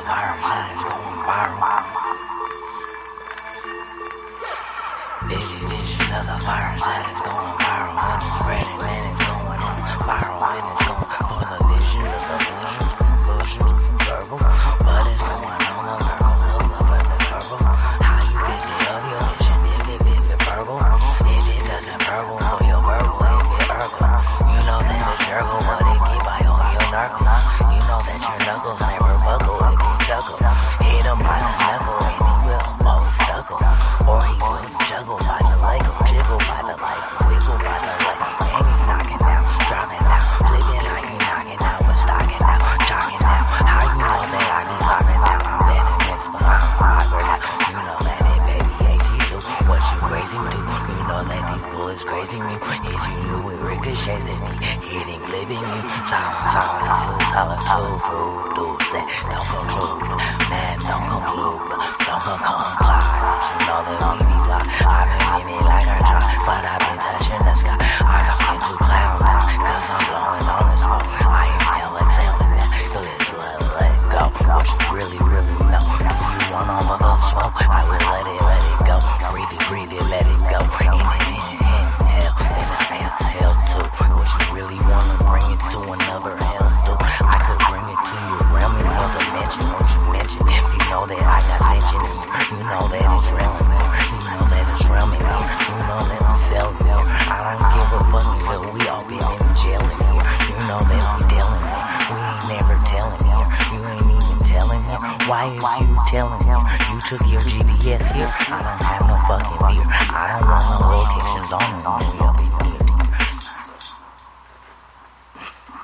Mine is going viral. Baby bitches love the viral. Mine is going viral. When it's ready, when it's going on viral, when it's going for the vision of the vision, bullshit, verbal. But it's going on the circle, love like the verbal. How you bitches love your vision if it is a verbal. If it doesn't verbal, on your verbal, if it verbal. You know that it's verbal, but it keep by on your narco. You know that your knuckles never buckle. Hit him by the knuckle, and he will always suckle. Or he wouldn't juggle by the leg, jiggle by the light, wiggle by the leg. And he's knocking out, dropping out, flicking out, he's knocking out, but stocking out, jocking out. How you know that I've been popping out? That it gets behind my eyebrows. You know that it, baby, AT2. What you crazy do? You know that these bullets crazy me. Hit you with ricochets at me, hitting, clipping you. Solid, food, dude, that don't conclude. Why are you telling me? You took your GPS here. I don't have no fucking fear. I don't